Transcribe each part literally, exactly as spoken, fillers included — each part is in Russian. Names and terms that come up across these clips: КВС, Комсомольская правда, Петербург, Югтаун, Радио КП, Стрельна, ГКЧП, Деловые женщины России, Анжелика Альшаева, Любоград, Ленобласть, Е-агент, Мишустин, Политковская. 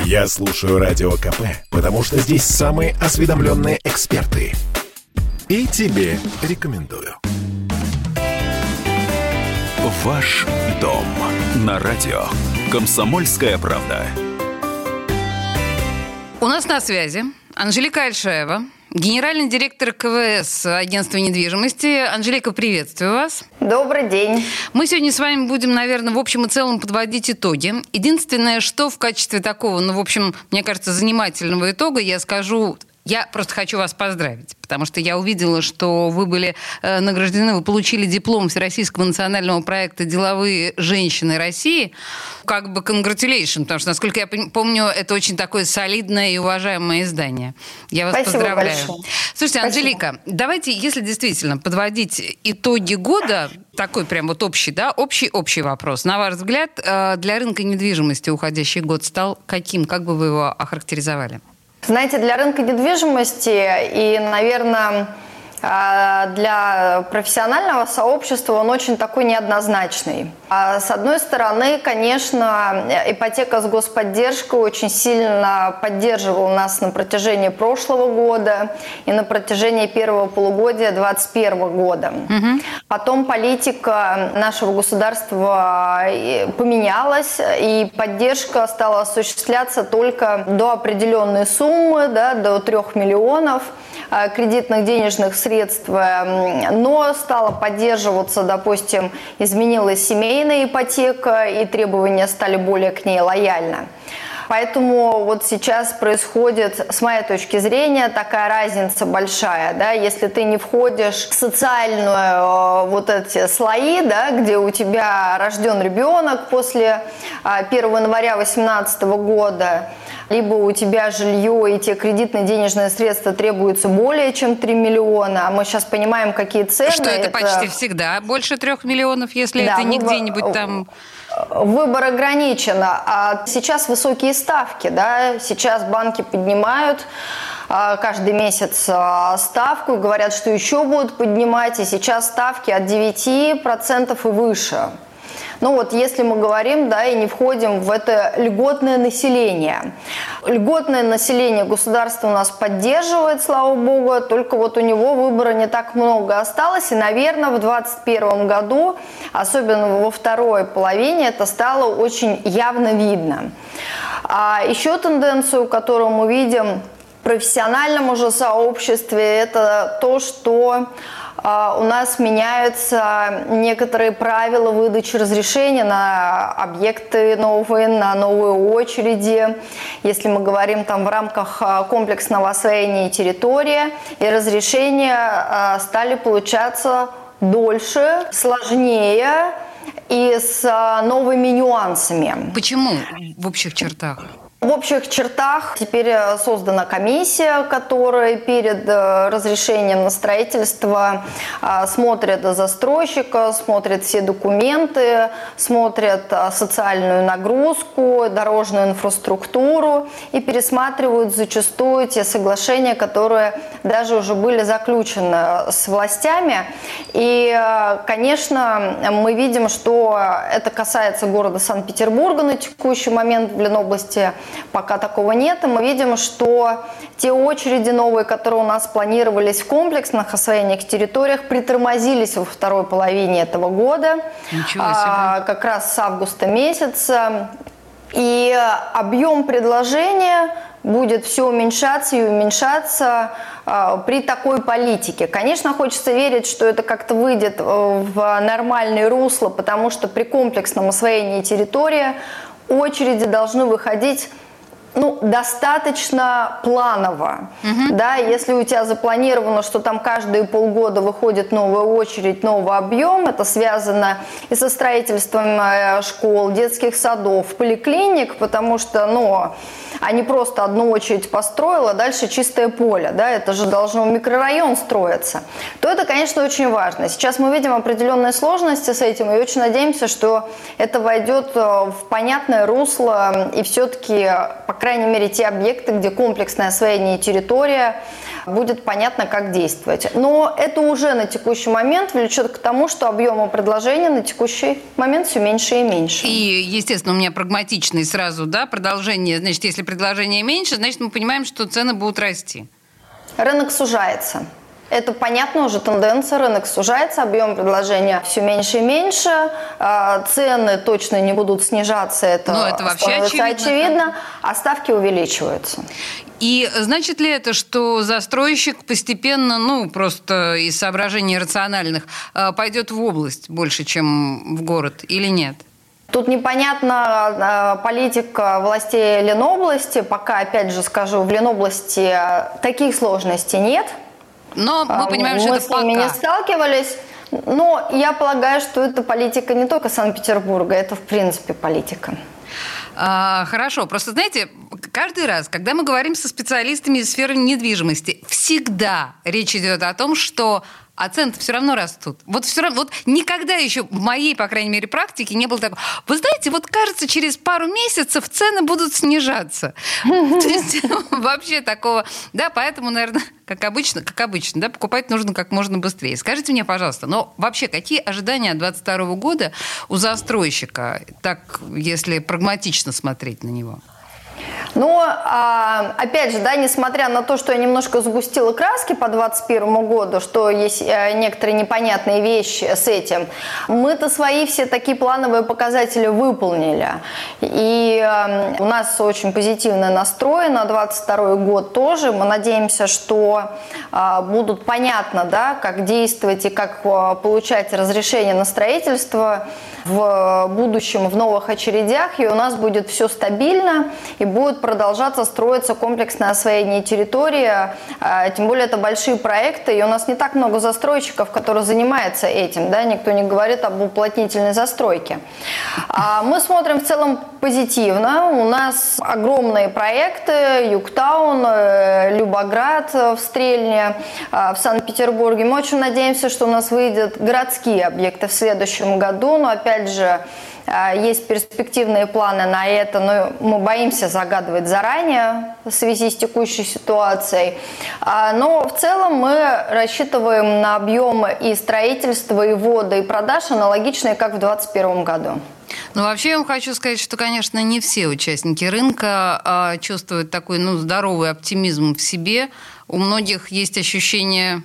Я слушаю Радио КП, потому что здесь самые осведомленные эксперты. И тебе рекомендую. Ваш дом на радио. Комсомольская правда. У нас на связи Анжелика Альшаева, генеральный директор КВС агентства недвижимости. Анжелика, приветствую вас. Добрый день. Мы сегодня с вами будем, наверное, в общем и целом подводить итоги. Единственное, что в качестве такого, ну, в общем, мне кажется, занимательного итога я скажу... Я просто хочу вас поздравить, потому что я увидела, что вы были награждены, вы получили диплом Всероссийского национального проекта «Деловые женщины России». Как бы congratulations, потому что, насколько я помню, это очень такое солидное и уважаемое издание. Я вас Спасибо поздравляю. Большое. Слушайте, Анжелика, Спасибо. Давайте, если действительно подводить итоги года, такой прям вот общий, да, общий-общий вопрос. На ваш взгляд, для рынка недвижимости уходящий год стал каким? Как бы вы его охарактеризовали? Знаете, для рынка недвижимости и, наверное, для профессионального сообщества он очень такой неоднозначный. С одной стороны, конечно, ипотека с господдержкой очень сильно поддерживала нас на протяжении прошлого года и на протяжении первого полугодия двадцать первого года. Угу. Потом политика нашего государства поменялась, и поддержка стала осуществляться только до определенной суммы, да, до трех миллионов кредитных денежных средств, но стала поддерживаться, допустим, изменилась семейная ипотека, и требования стали более к ней лояльны. Поэтому вот сейчас происходит, с моей точки зрения, такая разница большая, да, если ты не входишь в социальную вот эти слои, да, где у тебя рожден ребенок после первого января две тысячи восемнадцатого года, либо у тебя жилье и те кредитные денежные средства требуются более чем три миллиона, а мы сейчас понимаем, какие цены. Что это, это... почти всегда больше трех миллионов, если да, это не где-нибудь в... там... Выбор ограничен. А сейчас высокие ставки, да? Сейчас банки поднимают каждый месяц ставку, говорят, что еще будут поднимать, и сейчас ставки от девяти процентов и выше. Ну вот если мы говорим, да, и не входим в это льготное население. Льготное население государство у нас поддерживает, слава богу, только вот у него выбора не так много осталось. И, наверное, в двадцать первом году, особенно во второй половине, это стало очень явно видно. А еще тенденцию, которую мы видим в профессиональном уже сообществе, это то, что... у нас меняются некоторые правила выдачи разрешения на объекты новые, на новые очереди. Если мы говорим там в рамках комплексного освоения территории, и разрешения стали получаться дольше, сложнее и с новыми нюансами. Почему в общих чертах? В общих чертах теперь создана комиссия, которая перед разрешением на строительство смотрит застройщика, смотрит все документы, смотрит социальную нагрузку, дорожную инфраструктуру и пересматривают зачастую те соглашения, которые даже уже были заключены с властями. И, конечно, мы видим, что это касается города Санкт-Петербурга на текущий момент, блин, области пока такого нет, и мы видим, что те очереди новые, которые у нас планировались в комплексных освоениях территориях, притормозились во второй половине этого года, а, как раз с августа месяца, и объем предложения будет все уменьшаться и уменьшаться э, при такой политике. Конечно, хочется верить, что это как-то выйдет в нормальное русло, потому что при комплексном освоении территории очереди должны выходить, ну, достаточно планово. Угу. Да, если у тебя запланировано, что там каждые полгода выходит новая очередь, новый объем, это связано и со строительством школ, детских садов, поликлиник, потому что, ну, они просто одну очередь построила, дальше чистое поле, да, это же должно микрорайон строиться, то это, конечно, очень важно. Сейчас мы видим определенные сложности с этим и очень надеемся, что это войдет в понятное русло и все-таки, по крайней мере, те объекты, где комплексное освоение территории, будет понятно, как действовать. Но это уже на текущий момент влечет к тому, что объемы предложения на текущий момент все меньше и меньше. И, естественно, у меня прагматичный сразу, да, продолжение. Значит, если предложение меньше, значит, мы понимаем, что цены будут расти. Рынок сужается. Это понятно уже тенденция, рынок сужается, объем предложения все меньше и меньше, цены точно не будут снижаться, это, это вообще очевидно, очевидно, а ставки увеличиваются. И значит ли это, что застройщик постепенно, ну, просто из соображений рациональных, пойдет в область больше, чем в город, или нет? Тут непонятна политика властей Ленобласти. Пока, опять же скажу, в Ленобласти таких сложностей нет. Но мы понимаем, мы что это пока. Мы с ними не сталкивались, но я полагаю, что это политика не только Санкт-Петербурга, это в принципе политика. А, хорошо, просто знаете, каждый раз, когда мы говорим со специалистами из сферы недвижимости, всегда речь идет о том, что а цены все равно растут. Вот, все равно, вот никогда еще в моей, по крайней мере, практике не было такого. Вы знаете, вот кажется, через пару месяцев цены будут снижаться. То есть вообще такого... Да, поэтому, наверное, как обычно, как обычно, да, покупать нужно как можно быстрее. Скажите мне, пожалуйста, но вообще какие ожидания двадцать второго года у застройщика, так, если прагматично смотреть на него? Но, опять же, да, несмотря на то, что я немножко сгустила краски по двадцать первому году, что есть некоторые непонятные вещи с этим, мы-то свои все такие плановые показатели выполнили. И у нас очень позитивный настрой на двадцать второй год тоже. Мы надеемся, что будут понятно, да, как действовать и как получать разрешение на строительство в будущем, в новых очередях. И у нас будет все стабильно и будет продолжаться строиться комплексное освоение территории, тем более это большие проекты, и у нас не так много застройщиков, которые занимаются этим, да, никто не говорит об уплотнительной застройке. Мы смотрим в целом позитивно, у нас огромные проекты, Югтаун, Любоград в Стрельне, в Санкт-Петербурге, мы очень надеемся, что у нас выйдут городские объекты в следующем году, но опять же, есть перспективные планы на это, но мы боимся загадывать заранее в связи с текущей ситуацией. Но в целом мы рассчитываем на объемы и строительства, и ввода, и продаж аналогичные, как в двадцать первом году. Ну, вообще, я вам хочу сказать, что, конечно, не все участники рынка чувствуют такой, ну, здоровый оптимизм в себе. У многих есть ощущение...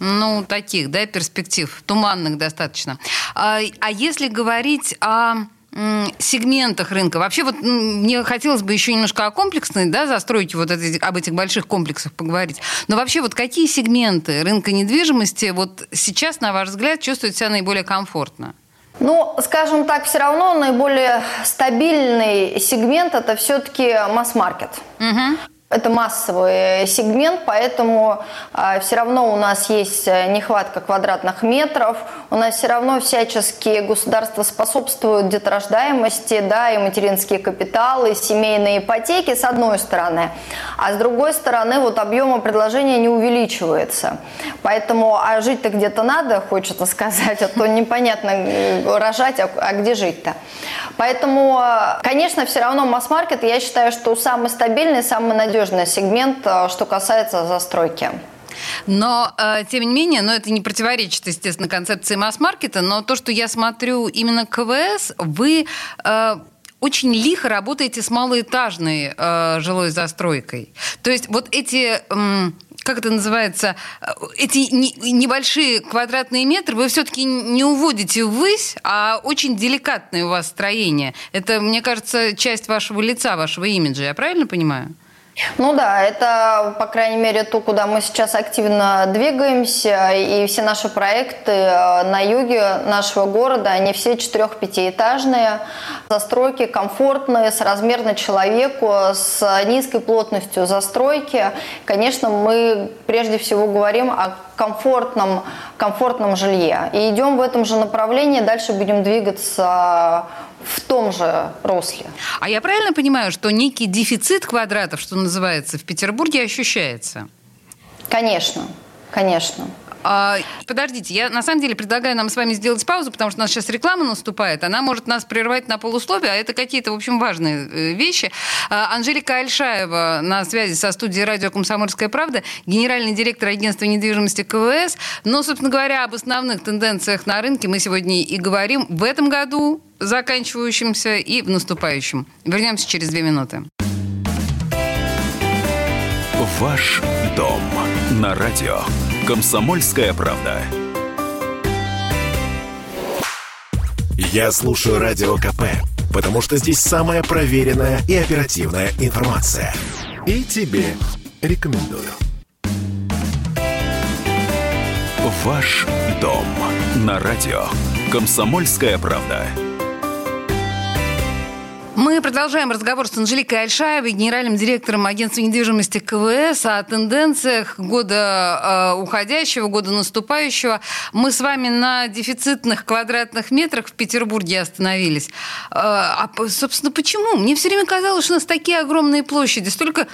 Ну, таких, да, перспектив, туманных достаточно. А, а если говорить о м, сегментах рынка, вообще вот м, мне хотелось бы еще немножко о комплексной, да, застройке, вот эти, об этих больших комплексах поговорить. Но вообще вот какие сегменты рынка недвижимости вот сейчас, на ваш взгляд, чувствуют себя наиболее комфортно? Ну, скажем так, все равно наиболее стабильный сегмент – это все-таки масс-маркет. Угу. Это массовый сегмент, поэтому э, все равно у нас есть нехватка квадратных метров, у нас все равно всячески государство способствует деторождаемости, да, и материнские капиталы, и семейные ипотеки, с одной стороны. А с другой стороны, вот объема предложения не увеличивается. Поэтому, а жить-то где-то надо, хочется сказать, а то непонятно рожать, а, а где жить-то. Поэтому, конечно, все равно масс-маркет, я считаю, что самый стабильный, самый надежный сегмент, что касается застройки. Но, тем не менее, но это не противоречит, естественно, концепции масс-маркета, но то, что я смотрю именно КВС, вы э, очень лихо работаете с малоэтажной э, жилой застройкой. То есть вот эти... Э, как это называется, эти небольшие квадратные метры вы все-таки не уводите ввысь, а очень деликатное у вас строение. Это, мне кажется, часть вашего лица, вашего имиджа. Я правильно понимаю? Ну да, это, по крайней мере, то, куда мы сейчас активно двигаемся, и все наши проекты на юге нашего города, они все четырех-пятиэтажные, застройки комфортные, соразмерно человеку, с низкой плотностью застройки. Конечно, мы прежде всего говорим о комфортном, комфортном жилье, и идем в этом же направлении, дальше будем двигаться в том же русле. А я правильно понимаю, что некий дефицит квадратов, что называется, в Петербурге ощущается? Конечно, конечно. Подождите, я на самом деле предлагаю нам с вами сделать паузу, потому что у нас сейчас реклама наступает, она может нас прервать на полусловие, а это какие-то, в общем, важные вещи. Анжелика Альшаева на связи со студией радио «Комсомольская правда», генеральный директор агентства недвижимости КВС. Но, собственно говоря, об основных тенденциях на рынке мы сегодня и говорим в этом году, заканчивающемся, и в наступающем. Вернемся через две минуты. Ваш дом на радио «Комсомольская правда». Я слушаю радио КП, потому что здесь самая проверенная и оперативная информация. И тебе рекомендую. Ваш дом на радио «Комсомольская правда». Мы продолжаем разговор с Анжеликой Альшаевой, генеральным директором агентства недвижимости КВС, о тенденциях года э, уходящего, года наступающего. Мы с вами на дефицитных квадратных метрах в Петербурге остановились. Э, а, собственно, почему? Мне все время казалось, что у нас такие огромные площади, столько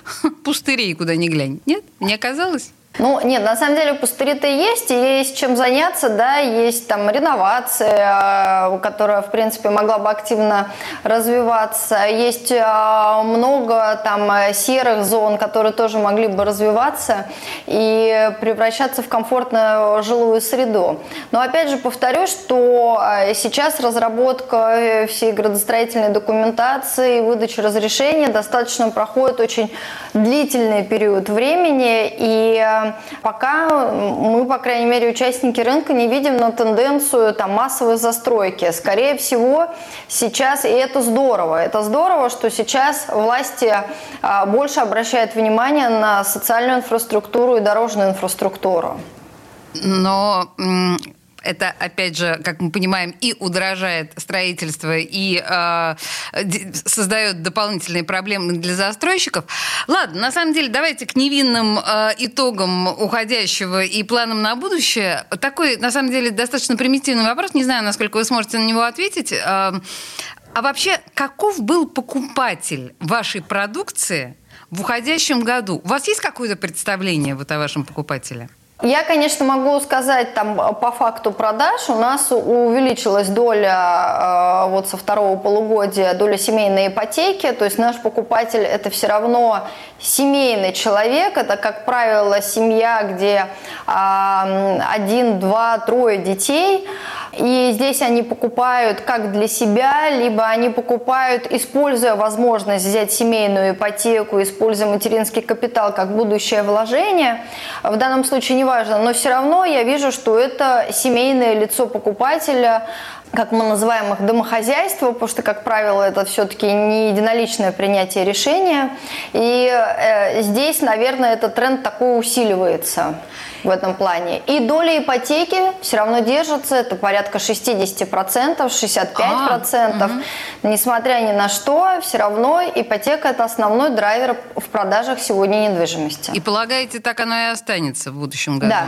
пустырей, куда ни глянь. Нет? Не оказалось? Ну, нет, на самом деле пустыри-то есть, и есть чем заняться, да, есть там реновация, которая, в принципе, могла бы активно развиваться, есть много там серых зон, которые тоже могли бы развиваться и превращаться в комфортную жилую среду. Но, опять же, повторю, что сейчас разработка всей градостроительной документации, выдача разрешения достаточно проходит очень длительный период времени, и пока мы, по крайней мере, участники рынка, не видим на тенденцию там массовой застройки. Скорее всего, сейчас, и это здорово, это здорово, что сейчас власти больше обращают внимание на социальную инфраструктуру и дорожную инфраструктуру. Но... это, опять же, как мы понимаем, и удорожает строительство, и э, создает дополнительные проблемы для застройщиков. Ладно, на самом деле, давайте к невинным э, итогам уходящего и планам на будущее. Такой, на самом деле, достаточно примитивный вопрос. Не знаю, насколько вы сможете на него ответить. Э, а вообще, каков был покупатель вашей продукции в уходящем году? У вас есть какое-то представление вот о вашем покупателе? Я, конечно, могу сказать, там по факту продаж у нас увеличилась доля вот со второго полугодия, доля семейной ипотеки, то есть наш покупатель это все равно семейный человек, это, как правило, семья, где один, два, трое детей, и здесь они покупают как для себя, либо они покупают, используя возможность взять семейную ипотеку, используя материнский капитал как будущее вложение. В данном случае не важно, но все равно я вижу, что это семейное лицо покупателя, как мы называем их, домохозяйство, потому что, как правило, это все-таки не единоличное принятие решения. И э, здесь, наверное, этот тренд такой усиливается в этом плане. И доля ипотеки все равно держится, это порядка шестьдесят процентов, шестьдесят пять процентов. А, угу. Несмотря ни на что, все равно ипотека – это основной драйвер в продажах сегодня недвижимости. И, полагаете, так оно и останется в будущем году? Да.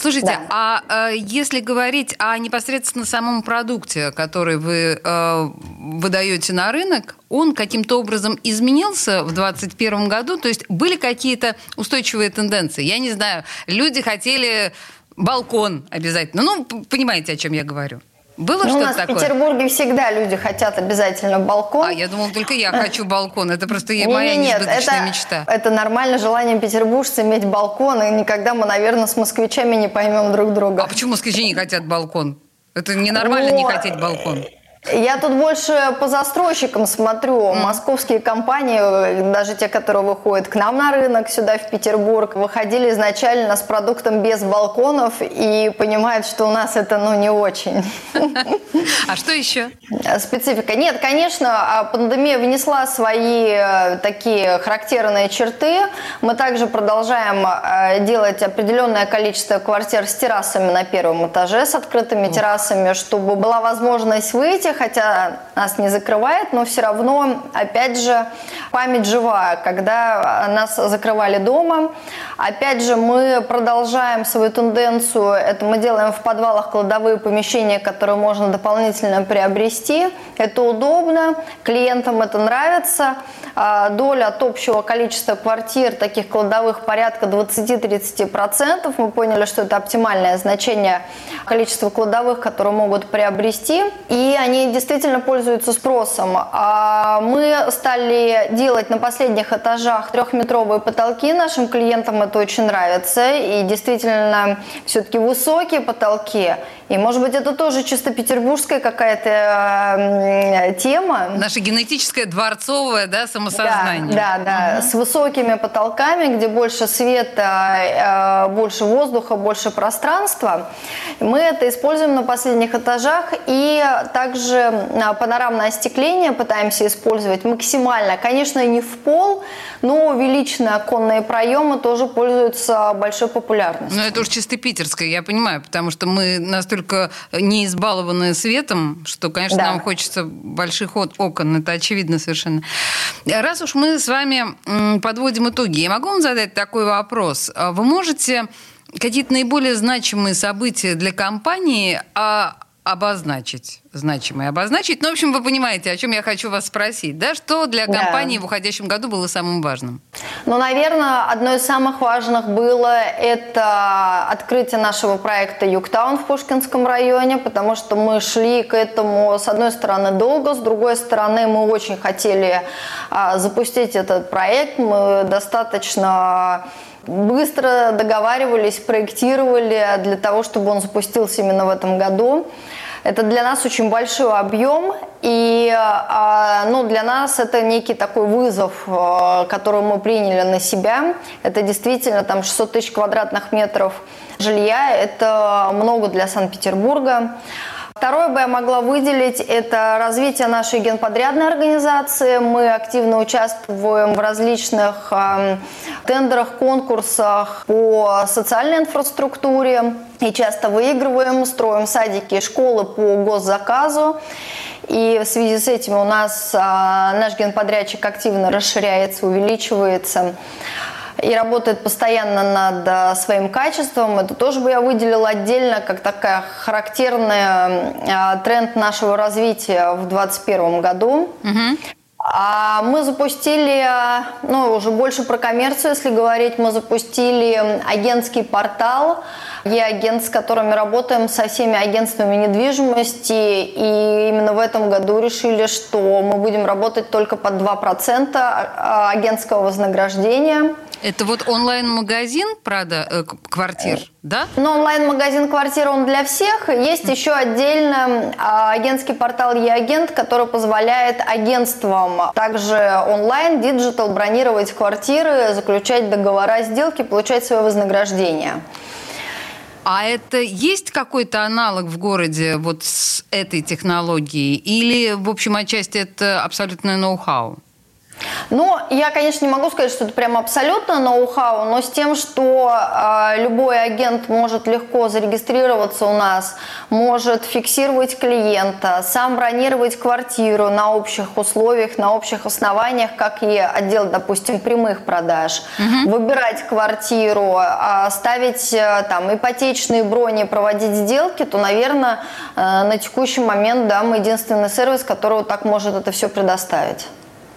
Слушайте, да. а э, если говорить о непосредственно самом продукте, который вы э, выдаете на рынок, он каким-то образом изменился в двадцать первом году? То есть были какие-то устойчивые тенденции? Я не знаю, люди хотели балкон обязательно. Ну, понимаете, о чем я говорю. Было ну, что-то у нас такое? В Петербурге всегда люди хотят обязательно балкон. А, я думала, только я хочу балкон. Это просто не, моя не, несбыточная это, мечта. Это нормальное желание петербуржца иметь балкон. И никогда мы, наверное, с москвичами не поймем друг друга. А почему москвичи не хотят балкон? Это ненормально ну, не хотеть балкон. Я тут больше по застройщикам смотрю. Mm. Московские компании, даже те, которые выходят к нам на рынок сюда, в Петербург, выходили изначально с продуктом без балконов и понимают, что у нас это ну, не очень. А что еще? Специфика. Нет, конечно, пандемия внесла свои такие характерные черты. Мы также продолжаем делать определенное количество квартир с террасами на первом этаже, с открытыми террасами, чтобы была возможность выйти, хотя нас не закрывает, но все равно, опять же, Память жива, когда нас закрывали дома. Опять же, мы продолжаем свою тенденцию. Это мы делаем в подвалах кладовые помещения, которые можно дополнительно приобрести. Это удобно, клиентам это нравится. Доля от общего количества квартир, таких кладовых, порядка двадцать-тридцать процентов. Мы поняли, что это оптимальное значение количества кладовых, которые могут приобрести. И они действительно пользуются спросом. Мы стали делать на последних этажах трехметровые потолки. Нашим клиентам это очень нравится. И действительно, все-таки высокие потолки. И, может быть, это тоже чисто петербургская какая-то тема. Наша генетическая дворцовая, да, самосознание. Да, да, да. Угу. С высокими потолками, где больше света, больше воздуха, больше пространства. Мы это используем на последних этажах. И также панорамное остекление пытаемся использовать максимально. Конечно, не в пол, но увеличенные оконные проемы тоже пользуются большой популярностью. Но это уж чисто питерское, я понимаю, потому что мы настолько не избалованы светом, что, конечно, да. нам хочется больших окон. Это очевидно совершенно. Раз уж мы с вами подводим итоги, я могу вам задать такой вопрос? Вы можете какие-то наиболее значимые события для компании обозначить? Значимые обозначить? Ну, в общем, вы понимаете, о чем я хочу вас спросить. Да? Что для компании да. в уходящем году было самым важным? Ну, наверное, одно из самых важных было это открытие нашего проекта «Югтаун» в Пушкинском районе, потому что мы шли к этому, с одной стороны, долго, с другой стороны, мы очень хотели а, запустить этот проект. Мы достаточно... быстро договаривались, проектировали для того, чтобы он запустился именно в этом году. Это для нас очень большой объем, и ну, для нас это некий такой вызов, который мы приняли на себя. Это действительно там шестьсот тысяч квадратных метров жилья, это много для Санкт-Петербурга. Второе бы я могла выделить – это развитие нашей генподрядной организации. Мы активно участвуем в различных э, тендерах, конкурсах по социальной инфраструктуре. И часто выигрываем, строим садики и школы по госзаказу. И в связи с этим у нас э, наш генподрядчик активно расширяется, увеличивается. И работает постоянно над своим качеством. Это тоже бы я выделила отдельно, как такая характерный тренд нашего развития в двадцать первом году. Угу. А мы запустили, ну, уже больше про коммерцию, если говорить, мы запустили агентский портал «Е-агент», с которыми работаем со всеми агентствами недвижимости. И именно в этом году решили, что мы будем работать только под два процента агентского вознаграждения. Это вот онлайн-магазин прода квартир, да? Ну, онлайн-магазин квартир, он для всех. Есть mm-hmm. еще отдельно агентский портал «Е-агент», который позволяет агентствам также онлайн, диджитал бронировать квартиры, заключать договора, сделки, получать свое вознаграждение. А это есть какой-то аналог в городе вот с этой технологией? Или, в общем, отчасти это абсолютное ноу-хау? Ну, я, конечно, не могу сказать, что это прям абсолютно ноу-хау, но с тем, что э, любой агент может легко зарегистрироваться у нас, может фиксировать клиента, сам бронировать квартиру на общих условиях, на общих основаниях, как и отдел, допустим, прямых продаж, угу. выбирать квартиру, э, ставить э, там ипотечные брони, проводить сделки, то, наверное, э, на текущий момент, да, мы единственный сервис, который так может это все предоставить.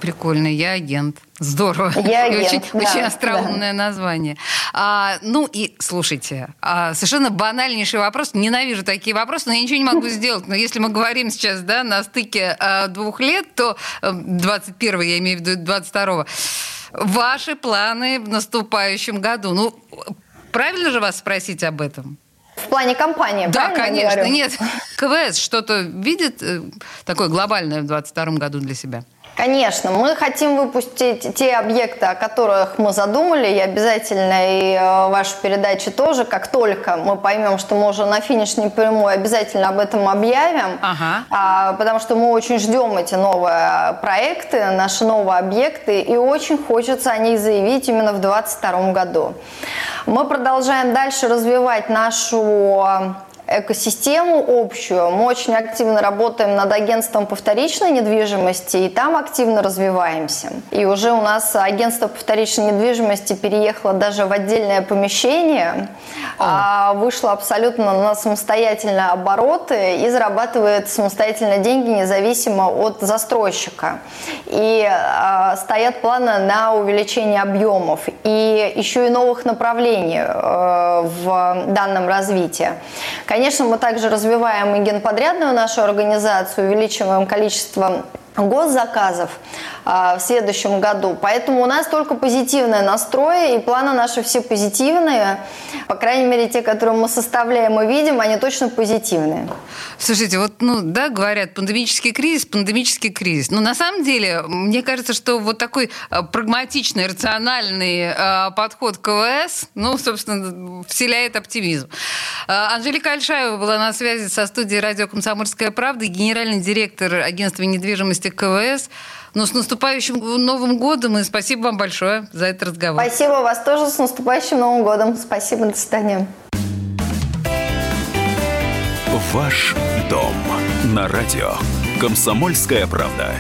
Прикольно, я агент. Здорово. Я агент, очень, да, очень остроумное да. название. А, ну и, слушайте, а, совершенно банальнейший вопрос. Ненавижу такие вопросы, но я ничего не могу сделать. Но если мы говорим сейчас да, на стыке а, двух лет, то двадцать первого, я имею в виду двадцать второго, ваши планы в наступающем году. Ну, правильно же вас спросить об этом? В плане компании, да, правильно я говорю? Да, конечно. Нет, КВС что-то видит такое глобальное в двадцать втором году для себя? Конечно, мы хотим выпустить те объекты, о которых мы задумали, и обязательно и вашу передачу тоже, как только мы поймем, что мы уже на финишной прямой, обязательно об этом объявим, ага. а, потому что мы очень ждем эти новые проекты, наши новые объекты, и очень хочется о них заявить именно в двадцать втором году. Мы продолжаем дальше развивать нашу экосистему общую. Мы очень активно работаем над агентством по вторичной недвижимости, и там активно развиваемся. И уже у нас агентство по вторичной недвижимости переехало даже в отдельное помещение, а. А вышло абсолютно на самостоятельные обороты и зарабатывает самостоятельно деньги, независимо от застройщика. И а, стоят планы на увеличение объемов и еще и новых направлений а, в данном развитии. Конечно, мы также развиваем и генподрядную нашу организацию, увеличиваем количество госзаказов а, в следующем году. Поэтому у нас только позитивные настрои, и планы наши все позитивные. По крайней мере, те, которые мы составляем и видим, они точно позитивные. Слушайте, вот, ну, да, говорят, пандемический кризис, пандемический кризис. Но на самом деле, мне кажется, что вот такой прагматичный, рациональный э, подход к КВС, ну, собственно, вселяет оптимизм. Э, Анжелика Альшаева была на связи со студией «Радио Комсомольская правда», генеральный директор агентства недвижимости КВС. Ну, с наступающим Новым годом, и спасибо вам большое за этот разговор. Спасибо, вас тоже с наступающим Новым годом. Спасибо, до свидания. Ваш дом на радио. Комсомольская правда.